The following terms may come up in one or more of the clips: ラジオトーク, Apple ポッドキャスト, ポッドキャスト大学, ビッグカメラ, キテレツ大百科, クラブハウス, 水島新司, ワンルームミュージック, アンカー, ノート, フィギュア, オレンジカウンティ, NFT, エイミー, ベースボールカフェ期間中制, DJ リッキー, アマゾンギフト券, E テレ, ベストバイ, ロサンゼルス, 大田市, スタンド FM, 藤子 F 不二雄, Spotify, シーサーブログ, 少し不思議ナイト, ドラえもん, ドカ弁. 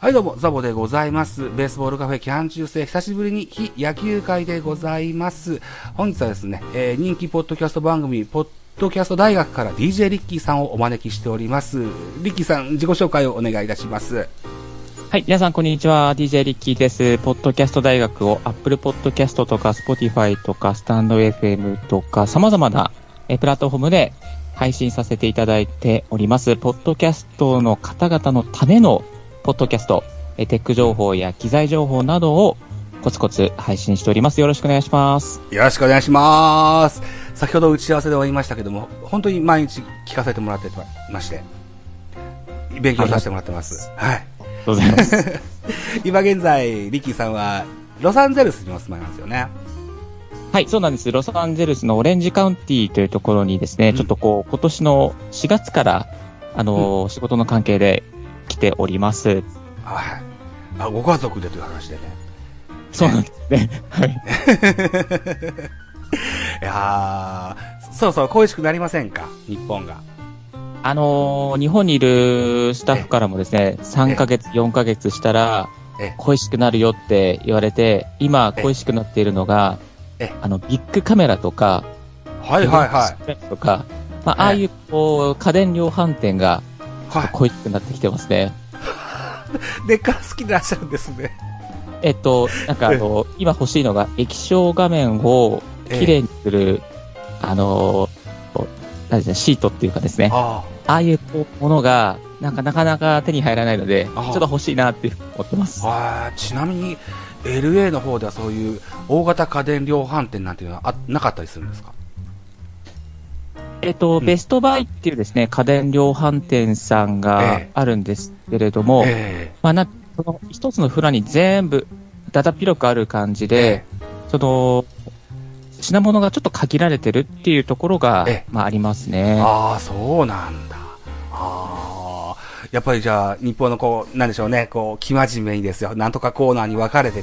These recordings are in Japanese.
はいどうもザボでございます。ベースボールカフェ期間中制、久しぶりに非野球会でございます。本日はですね、人気ポッドキャスト番組ポッドキャスト大学から DJ リッキーさんをお招きしております。リッキーさん、自己紹介をお願いいたします。はい、皆さんこんにちは、 DJ リッキーです。ポッドキャスト大学を Apple ポッドキャストとか Spotify とかスタンド FM とか様々なプラットフォームで配信させていただいております。ポッドキャストの方々のためのポッドキャスト、テック情報や機材情報などをコツコツ配信しております。よろしくお願いします。よろしくお願いします。先ほど打ち合わせでは言いましたけども、本当に毎日聞かせてもらってまして、勉強させてもらってます。はい、ございます。今現在リッキーさんはロサンゼルスにお住まいなんですよね。はい、そうなんです。ロサンゼルスのオレンジカウンティというところにですね、ちょっとこう今年の4月から仕事の関係で来ております。はい、あ、ご家族でという話でね。そうなんですね。はい。いやー、そろそろ恋しくなりませんか、日本が。日本にいるスタッフからもですね、3ヶ月4ヶ月したら恋しくなるよって言われて、今恋しくなっているのがビッグカメラとか、はいはいはい、とか、まあ、ああいうこう家電量販店が恋しくなってきてますね。でっから好きでいらっしゃるんですね。なんか今欲しいのが液晶画面を綺麗にする、何ですね、シートっていうかですね、ああいうものがなかなか手に入らないので、ちょっと欲しいなって思ってます。ちなみに LA の方ではそういう大型家電量販店なんていうのはなかったりするんですか？ベストバイっていうですね、家電量販店さんがあるんですけれども、まあ、その一つのフラに全部だだっ広くある感じで、その品物がちょっと限られてるっていうところが、まあ、ありますね。ああ、そうなんだ。ああ、やっぱりじゃあ日本のこう、なんでしょうね、こう生真面目にですよ、なんとかコーナーに分かれて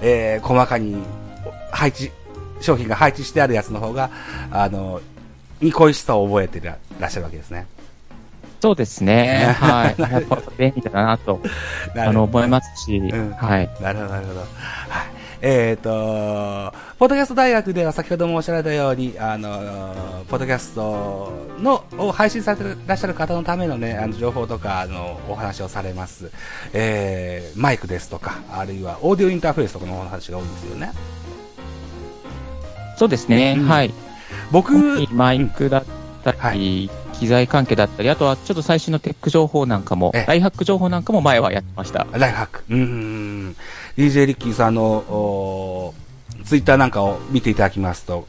て、細かに商品が配置してあるやつの方がに恋しさを覚えていらっしゃるわけですね。そうですね。はい。やっぱ便利だなと思いますし、はい。なるほどなるほど。はい。ポッドキャスト大学では先ほどもおっしゃられたように、ポッドキャストを配信されていらっしゃる方のためのね、情報とかお話をされます。マイクですとか、あるいはオーディオインターフェースとかのお話が多いですよね。そうですね。はい。僕マイクだったり、はい、機材関係だったり、あとはちょっと最新のテック情報なんかも、ライフハック情報なんかも前はやってました。ライフハック、DJ リッキーさんのツイッターなんかを見ていただきますと、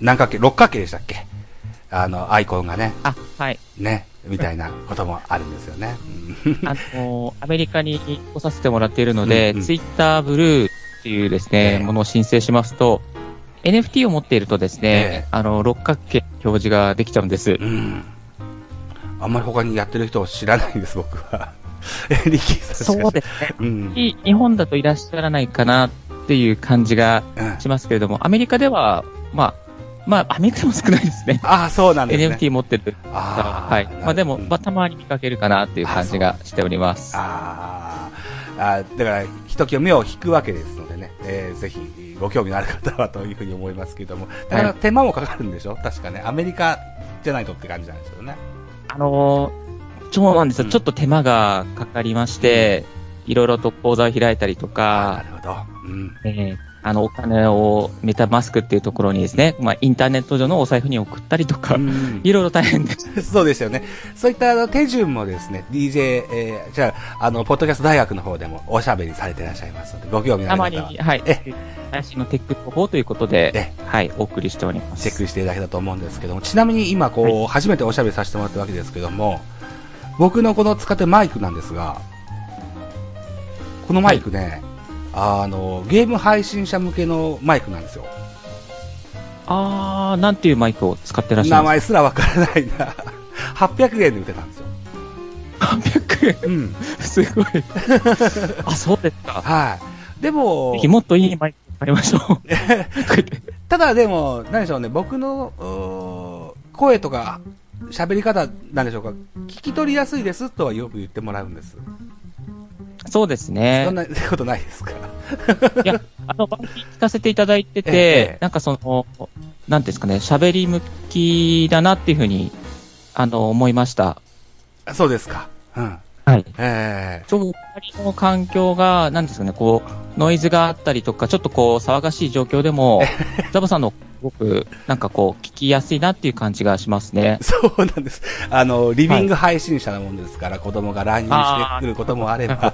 何角形、6角形でしたっけ、アイコンがね、あ、はいね、みたいなこともあるんですよね。アメリカに来させてもらっているので、ツイッターブルーっていうですね、ものを申請しますと、NFT を持っているとですね、六角形表示ができちゃうんです。うん。あんまり他にやってる人を知らないんです、僕は。リキさんしか。そうですね、うん。日本だといらっしゃらないかなっていう感じがしますけれども、アメリカでは、まあ、アメリカでも少ないですね。ああ、そうなんですね。NFT 持ってる。はい。まあでも、たまに見かけるかなっていう感じがしております。だから、ひときわ目を引くわけですのでね、ぜひ。ご興味のある方はというふうに思いますけども、だから手間もかかるんでしょ、確かね、アメリカじゃないとって感じなんですよね。そうなんですよ、ちょっと手間がかかりまして、いろいろと口座を開いたりとか、お金をメタマスクっていうところにですね、まあ、インターネット上のお財布に送ったりとか、いろいろ大変です。そうですよね。そういった手順もですね、じゃあ、ポッドキャスト大学の方でもおしゃべりされていらっしゃいますので、ご興味のある方は。はい。最新のテック情報ということで、はい、お送りしております。チェックしていただけたと思うんですけども、ちなみに今、初めておしゃべりさせてもらったわけですけども、僕のこの使ってマイクなんですが、このマイクね、ゲーム配信者向けのマイクなんですよ。なんていうマイクを使ってらっしゃるんですか？名前すらわからないな。800円で売ってたんですよ。800円、すごい。あ、そうですか。はい。でも、もっといいマイク買いましょう。ただでも、何でしょうね、僕の声とか喋り方なんでしょうか、聞き取りやすいですとはよく言ってもらうんです。そうですね。そんなことないですか？いや、番組聞かせていただいてて、なんかその、なんですかね、喋り向きだなっていうふうに、思いました。そうですか。うん。はい。ちょうど周りの環境が、なんですかね、こう、ノイズがあったりとか、ちょっとこう、騒がしい状況でも、ザボさんの、すごく、なんかこう、聞きやすいなっていう感じがしますね。そうなんです。リビング配信者なもんですから、はい、子供が乱入してくることもあれば、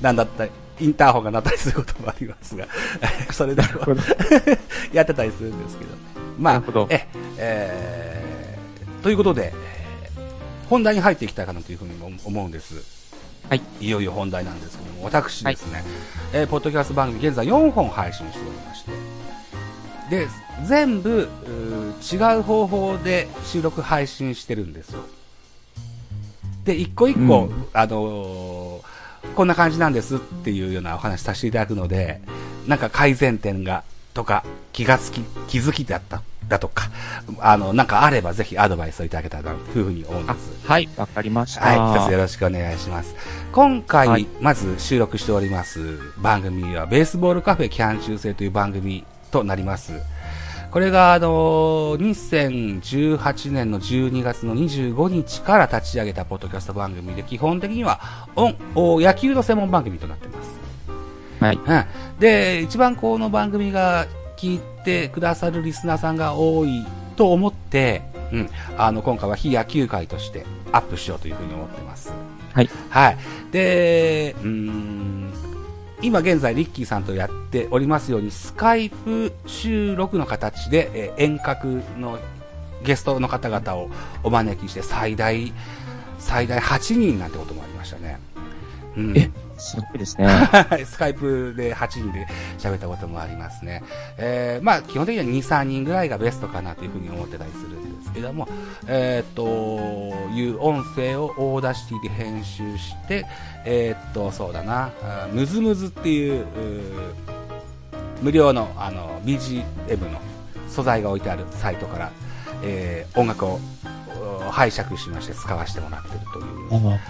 なんだったり、インターホンが鳴ったりすることもありますが、それでもやってたりするんですけど、ね、まあ、ということで、本題に入っていきたいかなというふうに思うんです。はい。いよいよ本題なんですけども、私ですね、はい、ポッドキャスト番組現在4本配信しておりまして、で、全部違う方法で収録配信してるんですよ。で、一個一個、うん、こんな感じなんですっていうようなお話させていただくので、なんか改善点がとか気づきだとか、なんかあればぜひアドバイスをいただけたらなというふうに思います。はい、わかりました。はい、よろしくお願いします。今回、はい、まず収録しております番組はベースボールカフェ期間中制という番組となります。これが2018年の12月の25日から立ち上げたポッドキャスト番組で、基本的には野球の専門番組となっています。はい。うん。で、一番この番組が聞いてくださるリスナーさんが多いと思って、うん、今回は非野球回としてアップしようというふうに思っています。はい。はい。で、今現在リッキーさんとやっておりますようにスカイプ収録の形で、遠隔のゲストの方々をお招きして最大8人なんてこともありましたね。うん、すごいですね。スカイプで8人で喋ったこともありますね。まあ基本的には2、3人ぐらいがベストかなというふうに思ってたりするんですけども、いう音声をオーダーシティで編集して、そうだな、ムズムズっていう、無料のBGM の素材が置いてあるサイトから、音楽を拝借しまして使わせてもらっているという、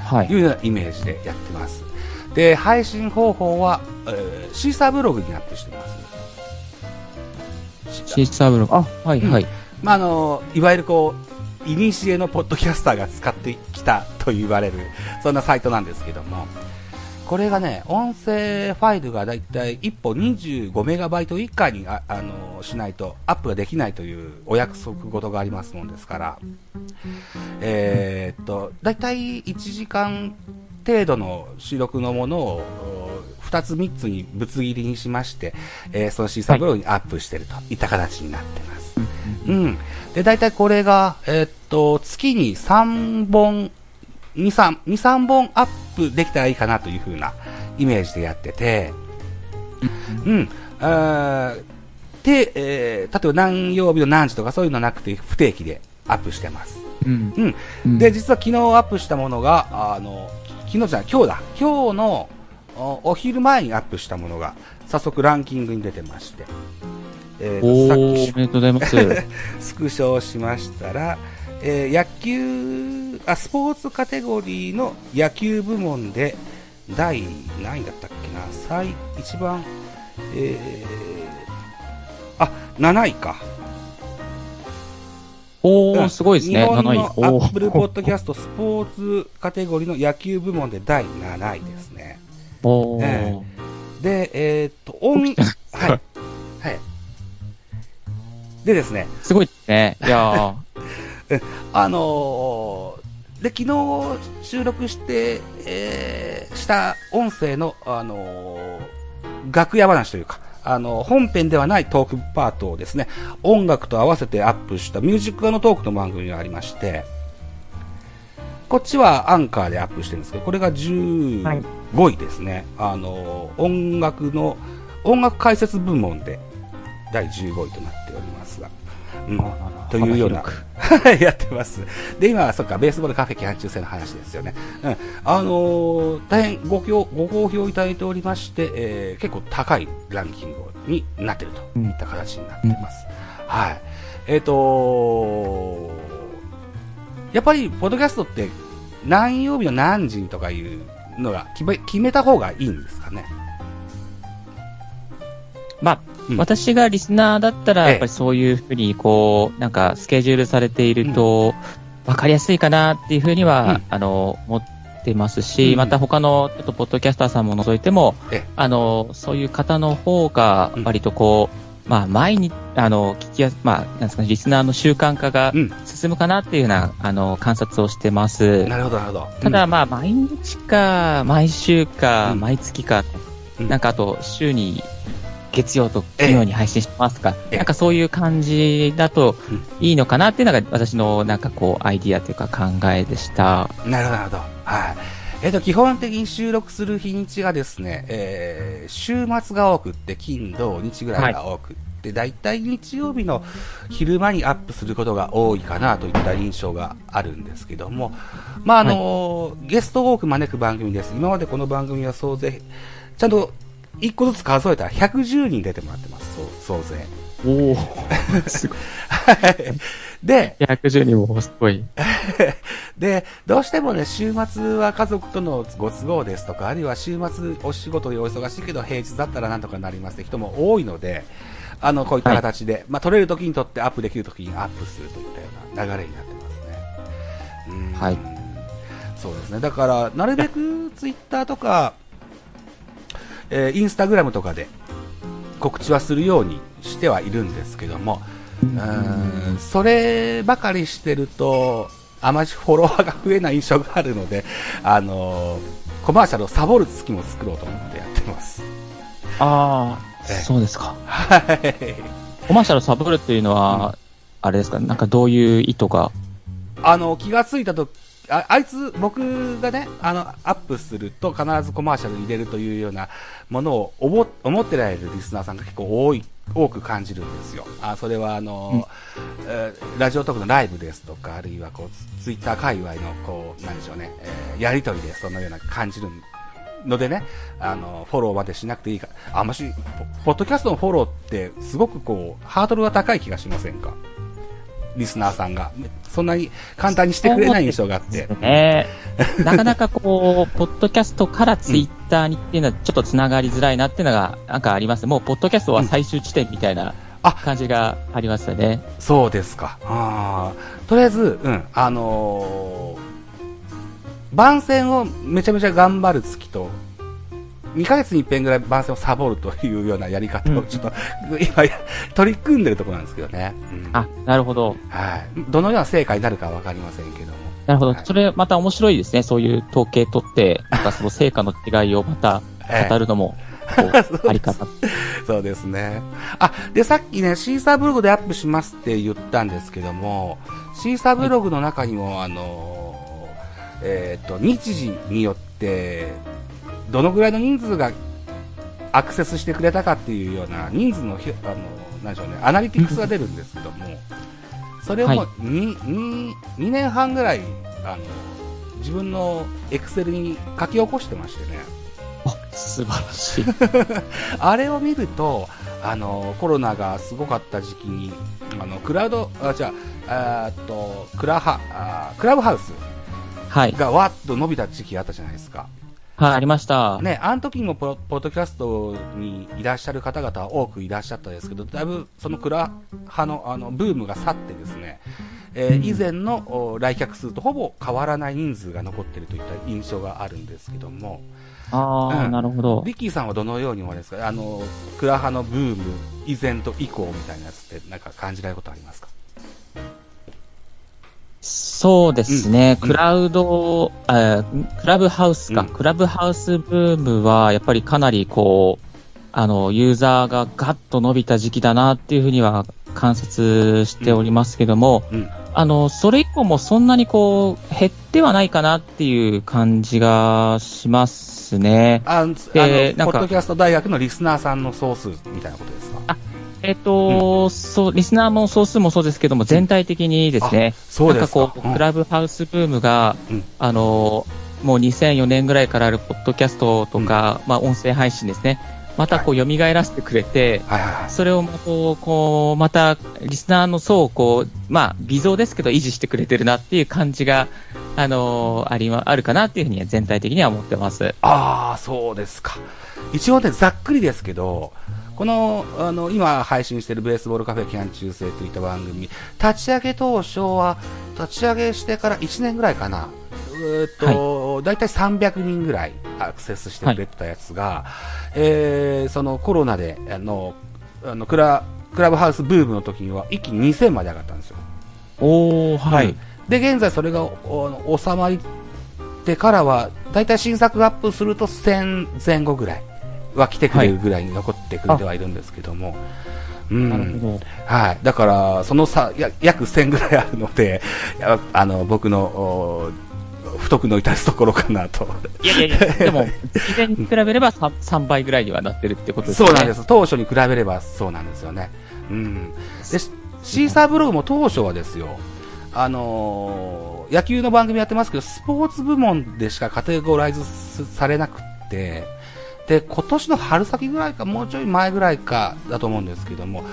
はい、いうようなイメージでやってます。で、配信方法は、シーサーブログにアップしています。シーサーブログ、あ、はい、はい。うん、まあ、いわゆるこう、いにしえのポッドキャスターが使ってきたと言われる、そんなサイトなんですけども、これがね、音声ファイルがだいたい1本25メガバイト以下にしないとアップができないというお約束事がありますもんですから、だいたい1時間程度の収録のものを2つ3つにぶつ切りにしまして、そのシーサーブログにアップしているといった形になってます。はい、うん。で、だいたいこれが、月に2、3本アップできたらいいかなという風なイメージでやってて、うん。で、例えば何曜日の何時とかそういうのなくて不定期でアップしてます。うん。うん、で、実は昨日アップしたものが、昨日じゃない、今日だ。今日のお昼前にアップしたものが早速ランキングに出てまして、さっきおめでとうございます。スクショをしましたら、スポーツカテゴリーの野球部門で第何位だったっけな、一番、7位か。すごいですね。日本のアップルポッドキャストスポーツカテゴリーの野球部門で第7位ですね。で、はい。はい。でですね。すごいですね。いやで、昨日収録して、した音声の、楽屋話というか、本編ではないトークパートをですね、音楽と合わせてアップしたミュージックのトークの番組がありまして、こっちはアンカーでアップしてるんですけど、これが15位ですね。はい、音楽解説部門で第15位となっておりますが。うん、というようなやってます。で、今はそっか、ベースボールカフェ期間中制の話ですよね。うん、大変ご好評いただいておりまして、結構高いランキングになっているといった形になってます。うん、はい。やっぱりポッドキャストって何曜日の何時とかいうのが決めた方がいいんですかね。まあ、うん、私がリスナーだったらやっぱりそういうふうにこうなんかスケジュールされていると分かりやすいかなっていうふうには、うん、思ってますし、うん、また他のちょっとポッドキャスターさんも除いても、うん、そういう方の方が割とこう、うんまあ、前に聞きやす、まあ、なんですかね、リスナーの習慣化が進むかなっていうような、うん、観察をしてます。なるほど、なるほど。ただ、まあ、毎日か、毎週か、うん、毎月か、うん、なんかあと、週に月曜と金曜に配信しますか、なんかそういう感じだといいのかなっていうのが、私のなんかこう、アイディアというか考えでした。なるほど、なるほど。はい。基本的に収録する日にちがですね、週末が多くって、金、土、日ぐらいが多くって、だいたい日曜日の昼間にアップすることが多いかなといった印象があるんですけども、まあはい、ゲストを多く招く番組です。今までこの番組は総勢、ちゃんと1個ずつ数えたら110人出てもらってます、総勢。おー、すごい。で、110人もすごい。で、どうしてもね、週末は家族とのご都合ですとか、あるいは週末お仕事でお忙しいけど、平日だったらなんとかなりますって人も多いので、こういった形で、はい、まあ、撮れる時に撮ってアップできる時にアップするといったような流れになってますね。うん、はい。そうですね。だから、なるべくツイッターとか、インスタグラムとかで告知はするようにしてはいるんですけども、そればかりしてるとあまりフォロワーが増えない印象があるので、コマーシャルをサボる月も作ろうと思ってやってます。ああ、そうですか。はい。コマーシャルをサボるというのは、うん、あれですか、なんかどういう意図が、気がついたとあいつ僕がね、アップすると必ずコマーシャルに入れるというようなものを思ってられるリスナーさんが結構多く感じるんですよ。それはラジオトークのライブですとか、あるいはこうツイッター界隈のこうなんでしょうね、やりとりでそのような感じるのでね、フォローまでしなくていいか、あんましポッドキャストのフォローってすごくこうハードルが高い気がしませんか。リスナーさんがそんなに簡単にしてくれない印象があって、なかなかこうポッドキャストからツイッターにっていうのはちょっとつながりづらいなっていうのがなんかあります。もうポッドキャストは最終地点みたいな感じがありますよね。そうですか。あ、とりあえず、うん、番宣をめちゃめちゃ頑張る月と2ヶ月に1遍ぐらい番宣をサボるというようなやり方をちょっと、うん、今取り組んでるところなんですけどね、うん、あ、なるほど。はい。どのような成果になるかは分かりませんけども。なるほど、はい、それまた面白いですね。そういう統計取ってなんかその成果の違いをまた語るのも、あり方。そうですね。あ、でさっきねシーサーブログでアップしますって言ったんですけども、シーサーブログの中にも、はい、日時によってどのぐらいの人数がアクセスしてくれたかっていうような人数のなんでしょうね、アナリティクスが出るんですけども、それをもう 2年半ぐらい自分のエクセルに書き起こしてましてね。あ、素晴らしい。あれを見るとコロナがすごかった時期にクラウドあ違うあっとクラハあクラブハウスがわっと伸びた時期があったじゃないですか。はい、ありました。ね、あの時もポッドキャストにいらっしゃる方々は多くいらっしゃったですけど、だいぶそのクラ派のブームが去ってですね、以前の来客数とほぼ変わらない人数が残っているといった印象があるんですけども。ああ、うん、なるほど。リッキーさんはどのように思われますか？クラ派のブーム以前と以降みたいなやつってなんか感じられることありますか？そうですね、うん、クラブハウスか、うん、クラブハウスブームはやっぱりかなりこうユーザーがガッと伸びた時期だなっていうふうには観察しておりますけども、うんうん、それ以降もそんなにこう減ってはないかなっていう感じがしますね。なんかポッドキャスト大学のリスナーさんの総数みたいなことですか？うん、そう、リスナーも総数もそうですけども、全体的にですね、そうですか。なんかこう、クラブハウスブームが、うん、もう2004年ぐらいからあるポッドキャストとか、うん、まあ音声配信ですね、またこう、蘇らせてくれて、はい、それをこう、またリスナーの層をこう、まあ、微増ですけど維持してくれてるなっていう感じがあるかなっていうふうに全体的には思ってます。ああ、そうですか。一応ね、ざっくりですけど、この、今配信しているベースボールカフェキャン中世といった番組、立ち上げ当初は、立ち上げしてから1年ぐらいかな、だいたい300人ぐらいアクセスしてくれてたやつが、そのコロナで、クラブハウスブームの時には一気に2000まで上がったんですよ。おー、はい。で、現在それが収まってからは、だいたい新作アップすると1000前後ぐらいは来てくれるぐらいに残ってくれてはいるんですけども、はい、なるほど。はい。だから、その差、約1000ぐらいあるので、僕の、不徳の致すところかなと。いやいやいや、でも、以前に比べれば 3倍ぐらいにはなってるってことですね。そうなんです。当初に比べればそうなんですよね。うん。で、シーサーブログも当初はですよ、野球の番組やってますけど、スポーツ部門でしかカテゴライズされなくって、で、今年の春先ぐらいか、もうちょい前ぐらいかだと思うんですけども、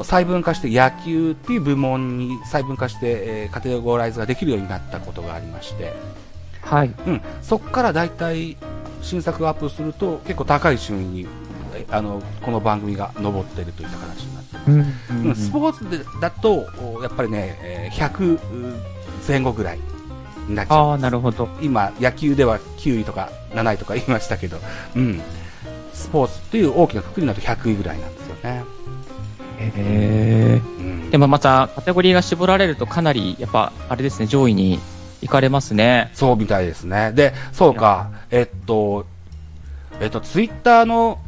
細分化して野球っていう部門に細分化して、カテゴライズができるようになったことがありまして、はい。うん。そこからだいたい新作をアップすると結構高い順位に、この番組が上っているといった形になっています。うんうんうん、スポーツでだと、やっぱりね、100前後ぐらい。ああ、なるほど。今、野球では9位とか7位とか言いましたけど、うん。スポーツっていう大きな括りになると100位ぐらいなんですよね。へえ、うん。でもまた、カテゴリーが絞られるとかなり、やっぱ、あれですね、上位に行かれますね。そうみたいですね。で、そうか、ツイッターの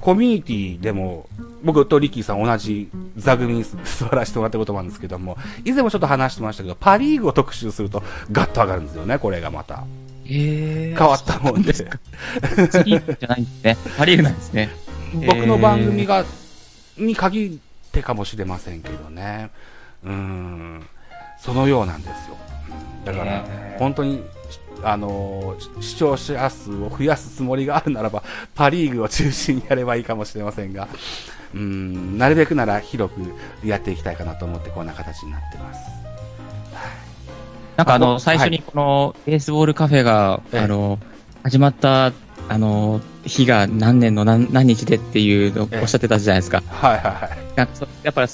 コミュニティでも、僕とリッキーさん同じ座組に座らせてもらったこともあるんですけども、以前もちょっと話してましたけど、パリーグを特集するとガッと上がるんですよね、これがまた。変わったもんで。パリーグじゃないんですね。パリーグなんですね。僕の番組が、に限ってかもしれませんけどね。そのようなんですよ。だから、本当に、視聴者数を増やすつもりがあるならば、パリーグを中心にやればいいかもしれませんが、なるべくなら広くやっていきたいかなと思って、こんな形になってます。なんか最初にこのベースボールカフェが、始まった、日が何年の 何日でっていうのをおっしゃってたじゃないですか。はいはいはい。なんかやっぱポ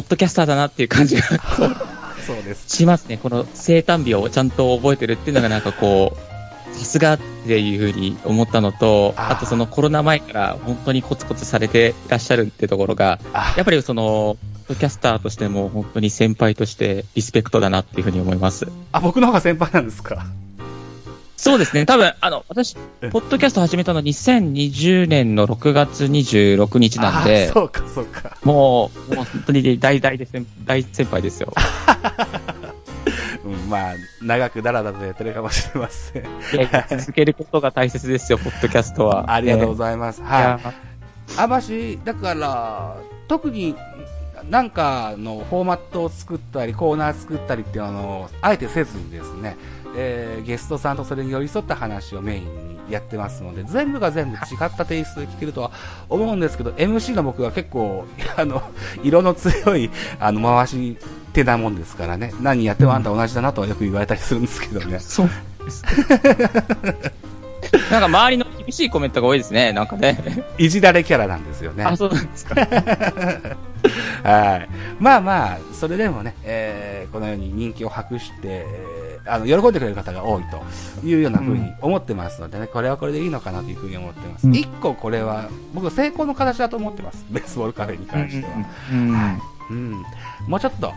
ッドキャスターだなっていう感じが。そうです。しますね。この生誕日をちゃんと覚えてるっていうのがなんかこう、さすがっていうふうに思ったのと、あとそのコロナ前から本当にコツコツされていらっしゃるってところが、やっぱりその、ポッドキャスターとしても本当に先輩としてリスペクトだなっていうふうに思います。あ、僕の方が先輩なんですか？そうですね。多分、私、ポッドキャスト始めたの2020年の6月26日なんで、そうかそうか。もう本当に大先輩ですよ。まあ、長くだらだらとやってるかもしれません。続けることが大切ですよ、ポッドキャストは。ありがとうございます。はい。あまし、だから、特になんかのフォーマットを作ったり、コーナー作ったりっていうのを、あえてせずにですね、ゲストさんとそれに寄り添った話をメインにやってますので、全部が全部違ったテイストで聞けるとは思うんですけど、MC の僕は結構、色の強い、回し手なもんですからね、何やってもあんた同じだなとはよく言われたりするんですけどね。そうです。なんか周りの厳しいコメントが多いですね、なんかね。いじられキャラなんですよね。あ、そうなんですか。はい。まあまあ、それでもね、このように人気を博して、喜んでくれる方が多いというような風に思ってますのでね、これはこれでいいのかなという風に思ってます。一個これは、僕成功の形だと思ってます。ベースボールカフェに関しては。はい。もうちょっと、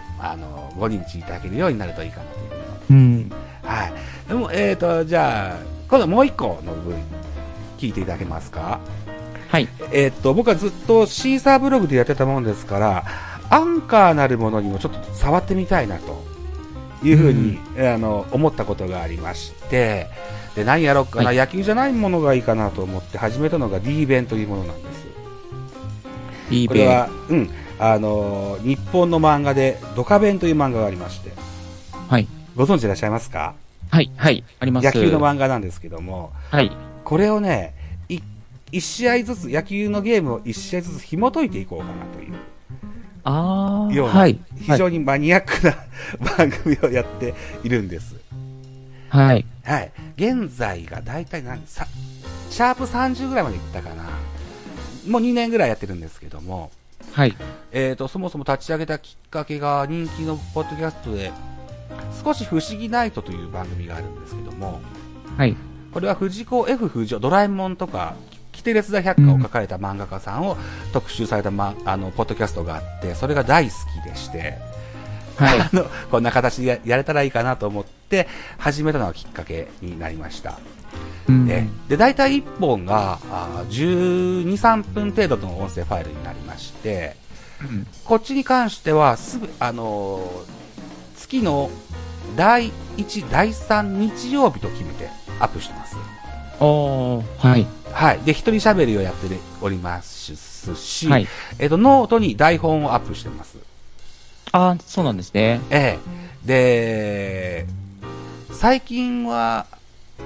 ご認知いただけるようになるといいかなという風に思ってます。はい。でも、じゃあ、今度もう一個の部分、聞いていただけますか？はい。僕はずっとシーサーブログでやってたものですから、アンカーなるものにもちょっと触ってみたいなと。いうふうに、思ったことがありまして、で、何やろうかな、野球じゃないものがいいかなと思って始めたのが D 弁というものなんです。D 弁。これは、日本の漫画でドカ弁という漫画がありまして、はい。ご存知いらっしゃいますか？はい、はい、あります。野球の漫画なんですけども、はい。これをね、一試合ずつ、野球のゲームを一試合ずつ紐解いていこうかなという。ような非常にマニアックな番組をやっているんです。はい。はい。現在がだいたい何、シャープ30ぐらいまでいったかな。もう2年ぐらいやってるんですけども。はい。そもそも立ち上げたきっかけが人気のポッドキャストで、少し不思議ナイトという番組があるんですけども。はい。これは藤子 F 不二雄、ドラえもんとか、キテレツ大百科を書かれた漫画家さんを特集された、ポッドキャストがあって、それが大好きでして、はい、こんな形でやれたらいいかなと思って始めたのがきっかけになりました。で、だいたい1本が12、3分程度の音声ファイルになりまして、こっちに関しては月の第1、第3日曜日と決めてアップしてます。おー、はい。はい。で、一人喋りをやっておりますし、はい、ノートに台本をアップしてます。あ、そうなんですね。で、最近は、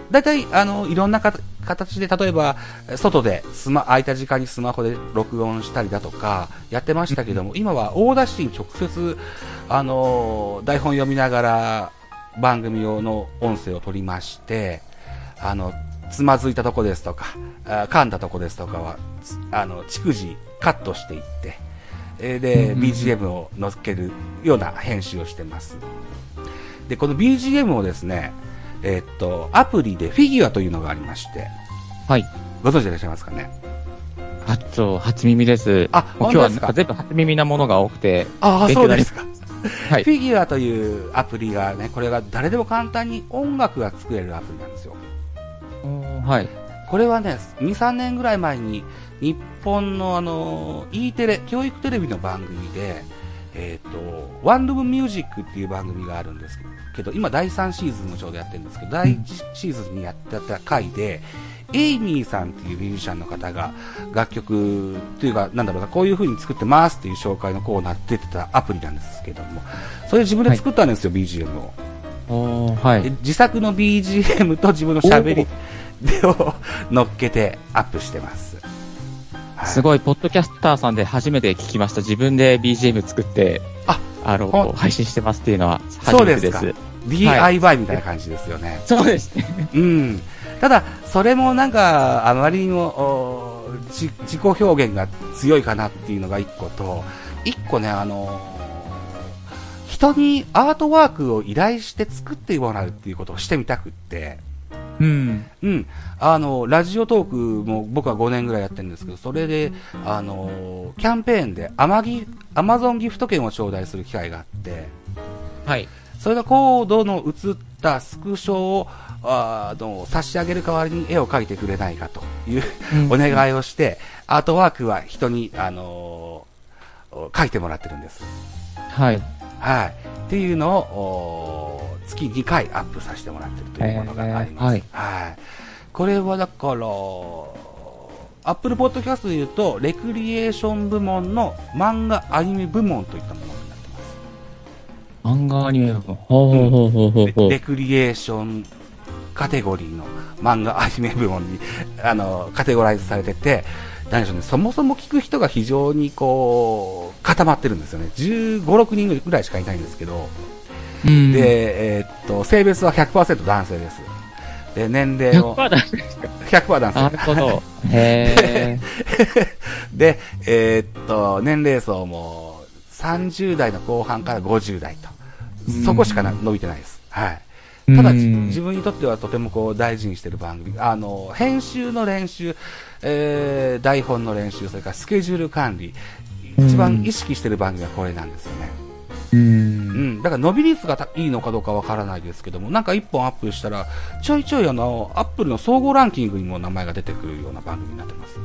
だいたい、いろんな形で、例えば、外で、空いた時間にスマホで録音したりだとか、やってましたけども、今は、大田市に直接、台本読みながら、番組用の音声を取りまして、つまずいたとこですとか、噛んだとこですとかは、逐次カットしていって、で、BGM を乗っけるような編集をしてます。で、この BGM をですね、アプリでフィギュアというのがありまして、はい。ご存知でいらっしゃいますかね？初耳です。あ、今日は全部初耳なものが多くて、ああ、そうですか。はい。フィギュアというアプリがね、これが誰でも簡単に音楽が作れるアプリなんですよ。はい。これはね、2、3年ぐらい前に、日本のE テレ、教育テレビの番組で、ワンルームミュージックっていう番組があるんですけど、今第3シーズンのちょうどやってるんですけど、第1シーズンにやってた回で、エイミーさんっていうミュージシャンの方が、楽曲というか、なんだろうな、こういう風に作ってますっていう紹介のコーナー出てたアプリなんですけども、それ自分で作ったんですよ、はい、BGM を。はい。自作の BGM と自分の喋りを乗っけてアップしてます。すごい、ポッドキャスターさんで初めて聞きました。自分で BGM 作って、配信してますっていうのは初めてです。そうですか。DIY みたいな感じですよね。そうですね。うん。ただ、それもなんか、あまりにも、自己表現が強いかなっていうのが一個と、一個ね、人にアートワークを依頼して作ってもらうっていうことをしてみたくって、うん。うん。ラジオトークも僕は5年ぐらいやってるんですけど、それで、キャンペーンでアマゾンギフト券を頂戴する機会があって、はい。それのコードの写ったスクショを、差し上げる代わりに絵を描いてくれないかというお願いをして、アートワークは人に、描いてもらってるんです。はい。はい。っていうのを、月2回アップさせてもらってるというものがあります。はい。はい。これはだから、Apple Podcast で言うと、レクリエーション部門の漫画アニメ部門といったものになってます。漫画アニメ部門。レクリエーションカテゴリーの漫画アニメ部門に、カテゴライズされてて、何でしょうね、そもそも聞く人が非常にこう、固まってるんですよね。15、6人ぐらいしかいないんですけど、で、性別は 100% 男性です。で、年齢も 100% 男性ですか ?100% 男性。なるほど。へぇで、年齢層も30代の後半から50代と。そこしか伸びてないです。はい。ただ、自分にとってはとてもこう大事にしている番組。編集の練習、台本の練習、それからスケジュール管理。一番意識している番組はこれなんですよね。うん、だから伸び率がいいのかどうかわからないですけども、なんか一本アップしたら、ちょいちょいアップルの総合ランキングにも名前が出てくるような番組になってます。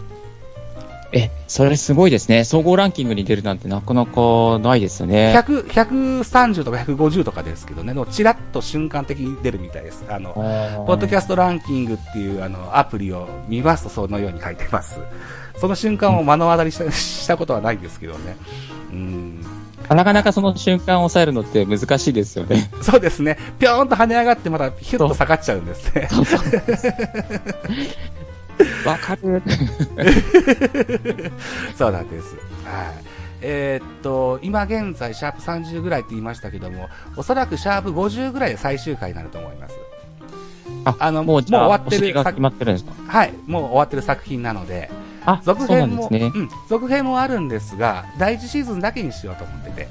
それすごいですね。総合ランキングに出るなんてなかなかないですよね。130とか150とかですけどね、チラッと瞬間的に出るみたいです。ポッドキャストランキングっていうアプリを見ますと、そのように書いてます。その瞬間を目の当たりしたことはないんですけどね。なかなかその瞬間を抑えるのって難しいですよね。そうですね。ぴょーんと跳ね上がってまたヒュッと下がっちゃうんですね。わかる。そうなんです。はい。今現在シャープ30ぐらいって言いましたけども、おそらくシャープ50ぐらいで最終回になると思います。もう終わってる作品、はい、もう終わってる作品なので、あ、続編も、そうなんですね。うん、続編もあるんですが、第一シーズンだけにしようと思ってて、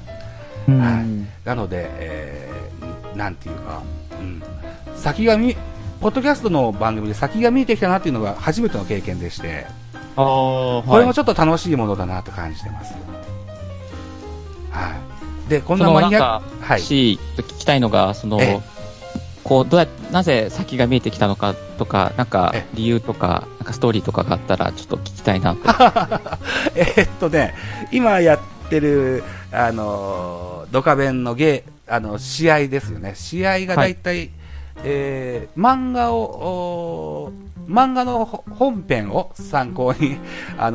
うん、はい、なので、なんていうか、うん、先が見ポッドキャストの番組で先が見えてきたなっていうのが初めての経験でして、あ、はい、これもちょっと楽しいものだなと感じてます。はい。で、こんなマニアックし、はい、聞きたいのが、そのこうどうやなぜ先が見えてきたのかとか、なんか理由とか、なんかストーリーとかがあったらちょっと聞きたいなと。ね、今やってるドカベンの試合ですよね。試合がだいたい、はい、漫画の本編を参考に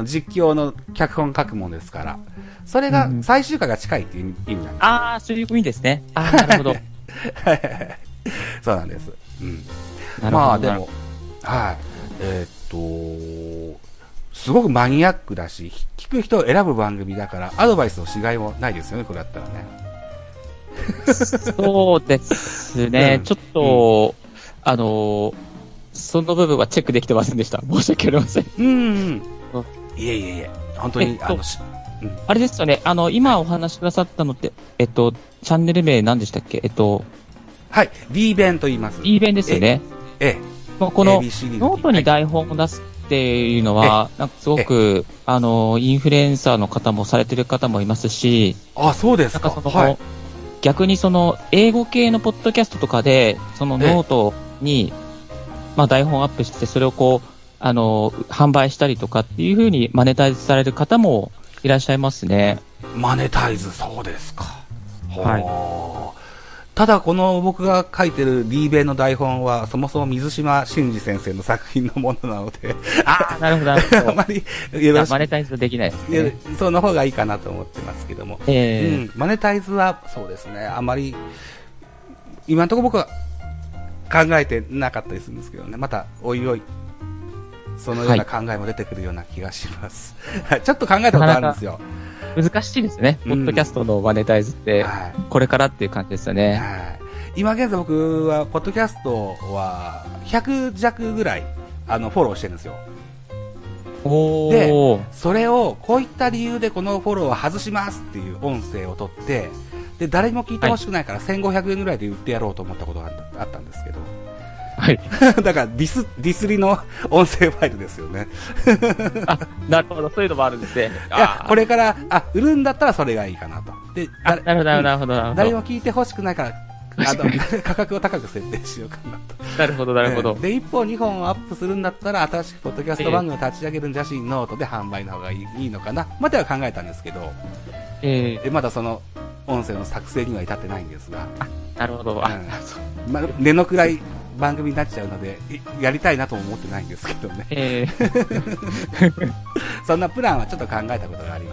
実況の脚本書くもんですから、それが最終回が近いっていう意味なんです、ね、ああ、そういう意味ですね。あ、なるほど。そうなんです、うん、まあでも、はい、すごくマニアックだし、聞く人を選ぶ番組だから、アドバイスのしがいもないですよね、これだったらね。そうですね、うん、ちょっと、うん、その部分はチェックできてませんでした。申し訳ありません。うん、うん、いえいえいえ、本当に、うん、あれですよね、今お話しくださったのって、チャンネル名何でしたっけ？はい、D 弁と言います。D 弁ですよね。このノートに台本を出すっていうのは、なんかすごく、インフルエンサーの方もされてる方もいますし、あ、そうですか。なんかその、はい、逆にその英語系のポッドキャストとかでそのノートにまあ台本アップしてそれをこう販売したりとかっていう風にマネタイズされる方もいらっしゃいますね。マネタイズ、そうですか。はい。ただこの僕が書いてる D 弁の台本はそもそも水島新司先生の作品のものなので、あ、なるほどなるほど。あまりマネタイズできないですね。その方がいいかなと思ってますけども、うん、マネタイズはそうですね、あまり今のところ僕は考えてなかったりするんですけどね。またおいおいそのような考えも出てくるような気がします、はい、ちょっと考えたことあるんですよ。難しいですね、ポッドキャストのマネタイズって、うん、これからっていう感じですよね、はい、今現在僕はポッドキャストは100弱ぐらいフォローしてるんですよ。おー。でそれをこういった理由でこのフォローは外しますっていう音声を取って、で誰にも聞いてほしくないから1500円ぐらいで売ってやろうと思ったことがあったんですけど、はい、だからディスりの音声ファイルですよね。あ、なるほど、そういうのもあるんですね。いや、これから売るんだったらそれがいいかなと。で、あ、なるほどなるほどなるほど。誰も聞いてほしくないから価格を高く設定しようかなと。なるほどなるほど。で1本2本をアップするんだったら新しくポッドキャスト番組を立ち上げるんじゃし、ノートで販売の方がいいのかなまでは考えたんですけど、でまだその音声の作成には至ってないんですが、あ、なるほど、まあ、根のくらい番組になっちゃうのでやりたいなとも思ってないんですけどね、そんなプランはちょっと考えたことがあります。